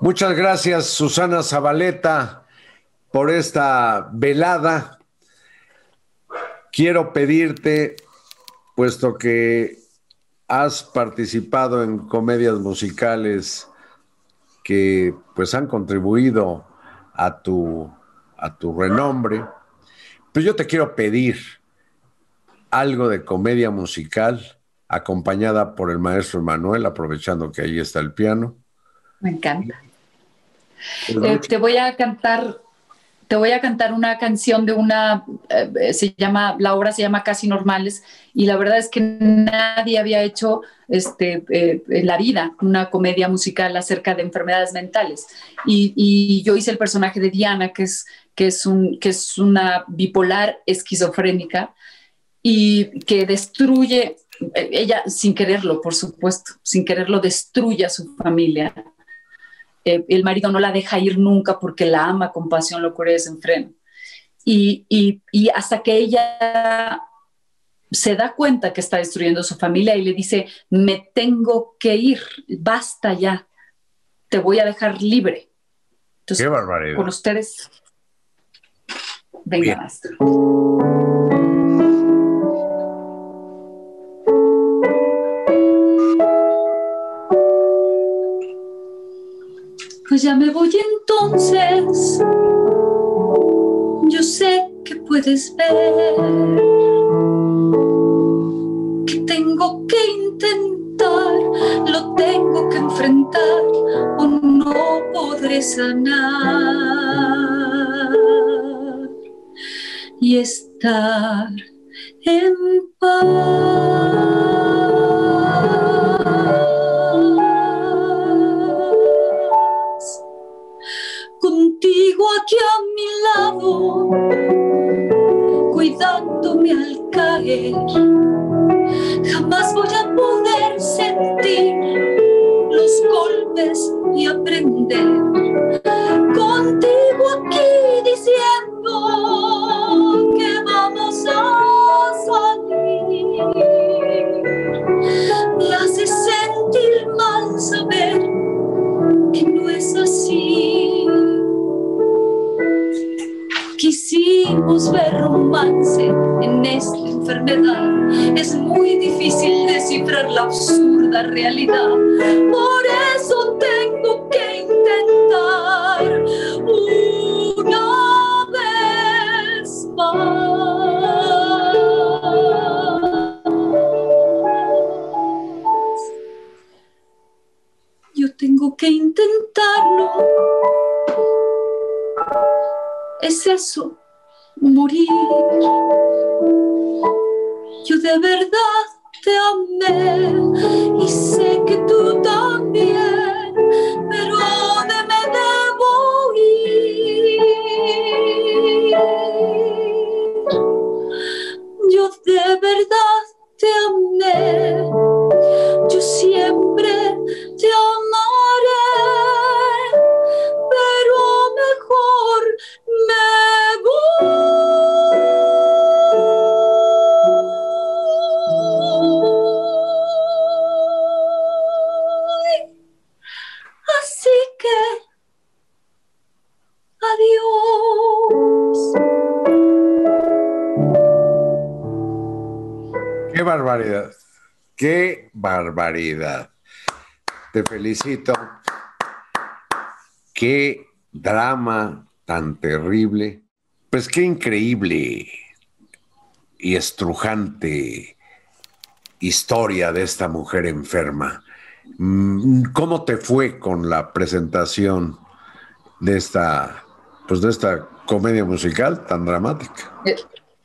Muchas gracias, Susana Zabaleta, por esta velada. Quiero pedirte, puesto que has participado en comedias musicales que pues han contribuido a tu renombre, pues yo te quiero pedir algo de comedia musical acompañada por el maestro Emanuel, aprovechando que ahí está el piano. Me encanta. Te voy a cantar una canción de una, la obra se llama Casi Normales, y la verdad es que nadie había hecho en la vida una comedia musical acerca de enfermedades mentales. Y yo hice el personaje de Diana, que es una bipolar esquizofrénica y que destruye, ella sin quererlo, por supuesto, sin quererlo destruye a su familia. El marido no la deja ir nunca porque la ama con pasión, locura y desenfreno. Y hasta que ella se da cuenta que está destruyendo a su familia y le dice, me tengo que ir, basta ya, te voy a dejar libre. Entonces, qué barbaridad. Con ustedes, venga, maestro. Pues ya me voy entonces, yo sé que puedes ver que tengo que intentar, lo tengo que enfrentar o no podré sanar y estar en paz. Contigo aquí a mi lado, cuidándome al caer, jamás voy a poder sentir los golpes y aprender. Contigo aquí diciendo que vamos a salir, me hace sentir mal saber que no es así. Quisimos ver romance en esta enfermedad, es muy difícil descifrar la absurda realidad. Por eso tengo que intentar una vez más. Yo tengo que intentarlo. Es eso, morir. Yo de verdad te amé y sé que tú también, pero ¿dónde me debo ir? Yo de verdad te amé, yo siempre te amaré, pero mejor me voy. Así que, adiós. ¡Qué barbaridad! ¡Qué barbaridad! Te felicito. ¡Qué drama tan terrible! Pues qué increíble y estrujante historia de esta mujer enferma. ¿Cómo te fue con la presentación de esta comedia musical tan dramática?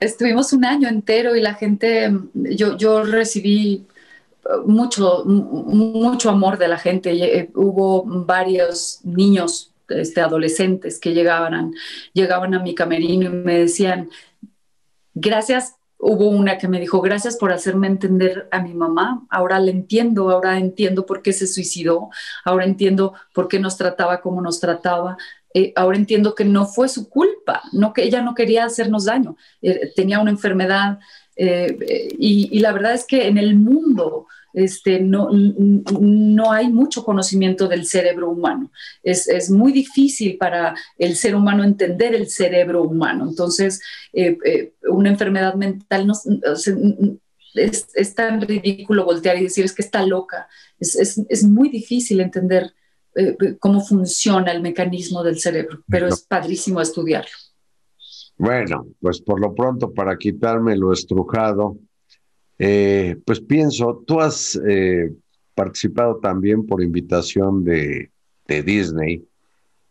Estuvimos un año entero y la gente, yo recibí mucho amor de la gente. Hubo varios niños, adolescentes que llegaban a mi camerino y me decían, gracias. Hubo una que me dijo, gracias por hacerme entender a mi mamá, ahora la entiendo, ahora entiendo por qué se suicidó, ahora entiendo por qué nos trataba como nos trataba. ahora entiendo que no fue su culpa, no, que ella no quería hacernos daño, tenía una enfermedad, y la verdad es que en el mundo no hay mucho conocimiento del cerebro humano. Es muy difícil para el ser humano entender el cerebro humano. Entonces, una enfermedad mental no, es tan ridículo voltear y decir, es que está loca. Es muy difícil entender cómo funciona el mecanismo del cerebro, pero es padrísimo estudiarlo. Bueno, pues por lo pronto, para quitarme lo estrujado, pues pienso, tú has participado también por invitación de Disney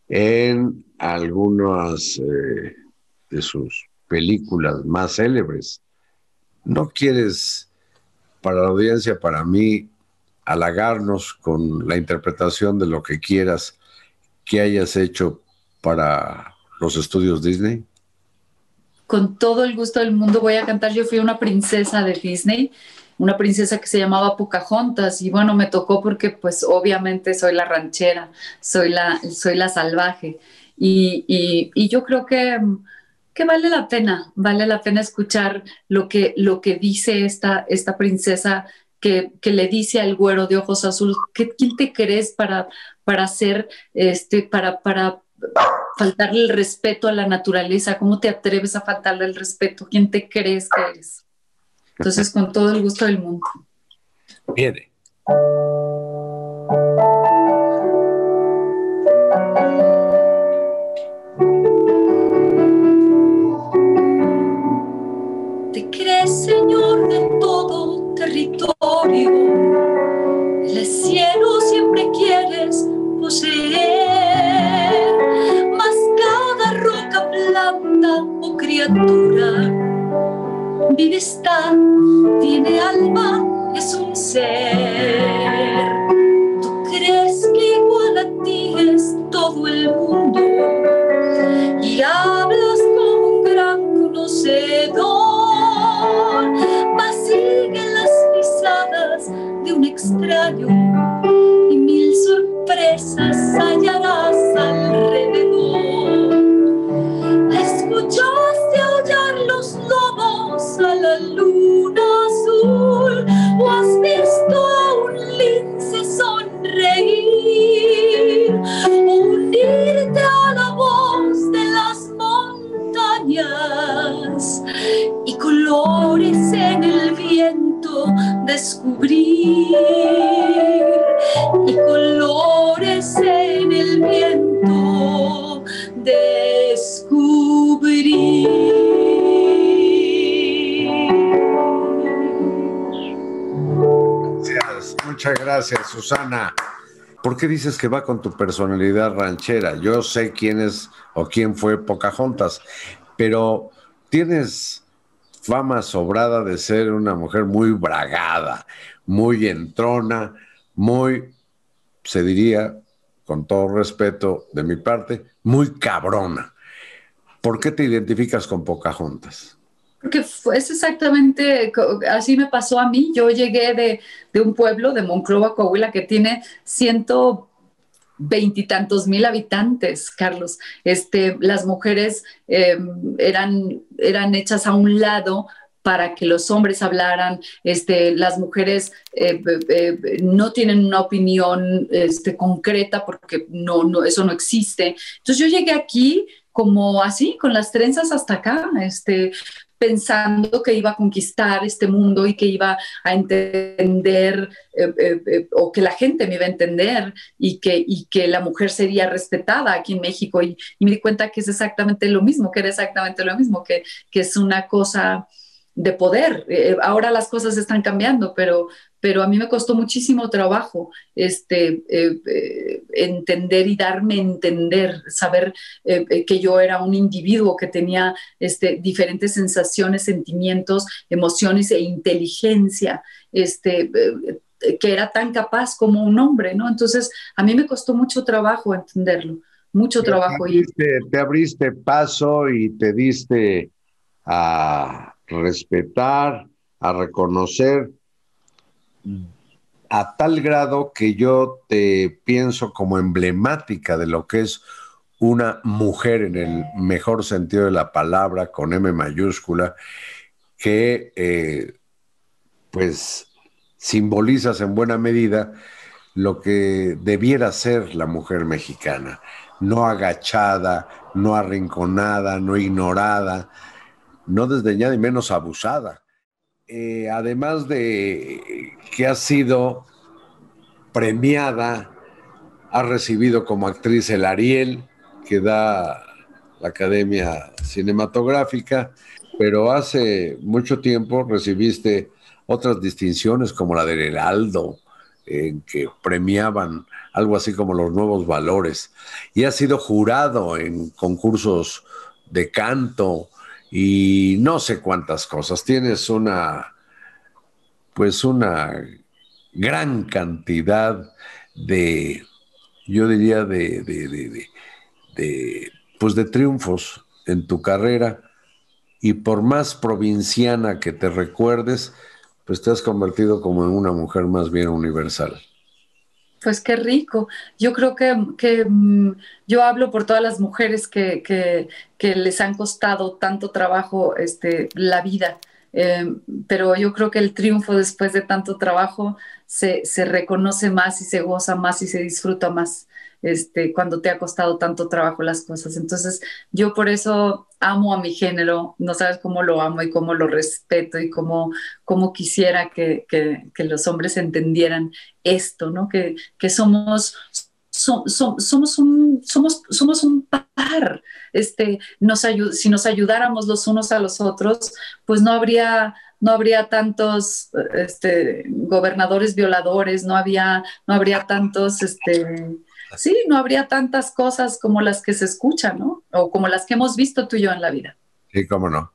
en algunas de sus películas más célebres. ¿No quieres, para la audiencia, para mí, halagarnos con la interpretación de lo que quieras que hayas hecho para los estudios Disney? Con todo el gusto del mundo voy a cantar. Yo fui una princesa de Disney, una princesa que se llamaba Pocahontas, y bueno, me tocó porque pues obviamente soy la ranchera, soy la salvaje, y yo creo que vale la pena escuchar lo que dice esta princesa que le dice al güero de ojos azules, ¿quién te crees para hacer, para faltarle el respeto a la naturaleza? ¿Cómo te atreves a faltarle el respeto? ¿Quién te crees que eres? Entonces, con todo el gusto del mundo. Viene. Te crees señor de todo territorio, el cielo siempre quieres poseer. Roca, planta o criatura vive, está, tiene alma, es un ser. Tú crees que igual a ti es todo el mundo y hablas como un gran conocedor, mas siguen las pisadas de un extraño y mil sorpresas hallarás alrededor. Escuchaste aullar los lobos a la luna azul, o has visto a un lince sonreír, o unirte a la voz de las montañas y colores en el viento descubrir, y colores en el viento descubrir. Gracias, muchas gracias, Susana. ¿Por qué dices que va con tu personalidad ranchera? Yo sé quién es o quién fue Pocahontas, pero tienes fama sobrada de ser una mujer muy bragada, muy entrona, muy, se diría, con todo respeto de mi parte, muy cabrona. ¿Por qué te identificas con Pocahontas? Porque es exactamente así me pasó a mí. Yo llegué de un pueblo de Monclova, Coahuila, que tiene 120 y tantos mil habitantes, Carlos. Las mujeres eran hechas a un lado para que los hombres hablaran, las mujeres no tienen una opinión concreta porque no, eso no existe. Entonces yo llegué aquí como así, con las trenzas hasta acá, pensando que iba a conquistar este mundo y que iba a entender o que la gente me iba a entender y que la mujer sería respetada aquí en México. Y me di cuenta que es exactamente lo mismo, que era exactamente lo mismo, que es una cosa de poder. Ahora las cosas están cambiando, pero a mí me costó muchísimo trabajo entender y darme a entender, saber que yo era un individuo que tenía diferentes sensaciones, sentimientos, emociones e inteligencia, que era tan capaz como un hombre, ¿no? Entonces, a mí me costó mucho trabajo entenderlo, mucho trabajo. Te abriste paso y te diste a respetar, a reconocer, a tal grado que yo te pienso como emblemática de lo que es una mujer en el mejor sentido de la palabra, con M mayúscula, que pues simbolizas en buena medida lo que debiera ser la mujer mexicana, no agachada, no arrinconada, no ignorada, no desdeñada y menos abusada. Además de que ha sido premiada, ha recibido como actriz el Ariel, que da la Academia Cinematográfica, pero hace mucho tiempo recibiste otras distinciones como la del Heraldo, en que premiaban algo así como los nuevos valores, y ha sido jurado en concursos de canto y no sé cuántas cosas. Tienes una gran cantidad de, yo diría, de triunfos en tu carrera, y por más provinciana que te recuerdes, pues te has convertido como en una mujer más bien universal. Pues qué rico. Yo creo que yo hablo por todas las mujeres que les han costado tanto trabajo la vida, pero yo creo que el triunfo después de tanto trabajo se reconoce más y se goza más y se disfruta más cuando te ha costado tanto trabajo las cosas. Entonces yo por eso amo a mi género, no sabes cómo lo amo y cómo lo respeto y cómo quisiera que los hombres entendieran esto, ¿no? Que somos un par. Si nos ayudáramos los unos a los otros, pues no habría tantos gobernadores violadores, no habría tantos... Sí, no habría tantas cosas como las que se escuchan, ¿no? O como las que hemos visto tú y yo en la vida. Sí, cómo no.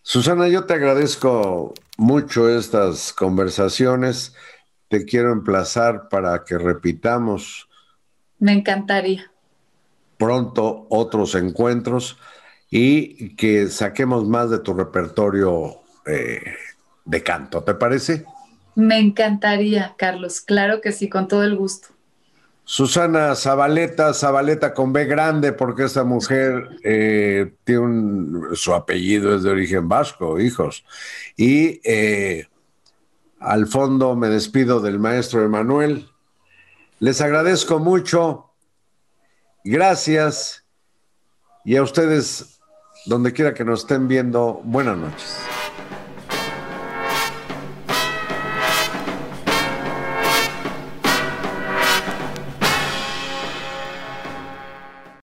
Susana, yo te agradezco mucho estas conversaciones. Te quiero emplazar para que repitamos. Me encantaría. Pronto otros encuentros y que saquemos más de tu repertorio de canto, ¿te parece? Me encantaría, Carlos. Claro que sí, con todo el gusto. Susana Zabaleta, Zabaleta con B grande, porque esta mujer tiene su apellido es de origen vasco, hijos. Y al fondo me despido del maestro Emanuel. Les agradezco mucho. Gracias. Y a ustedes, donde quiera que nos estén viendo, buenas noches.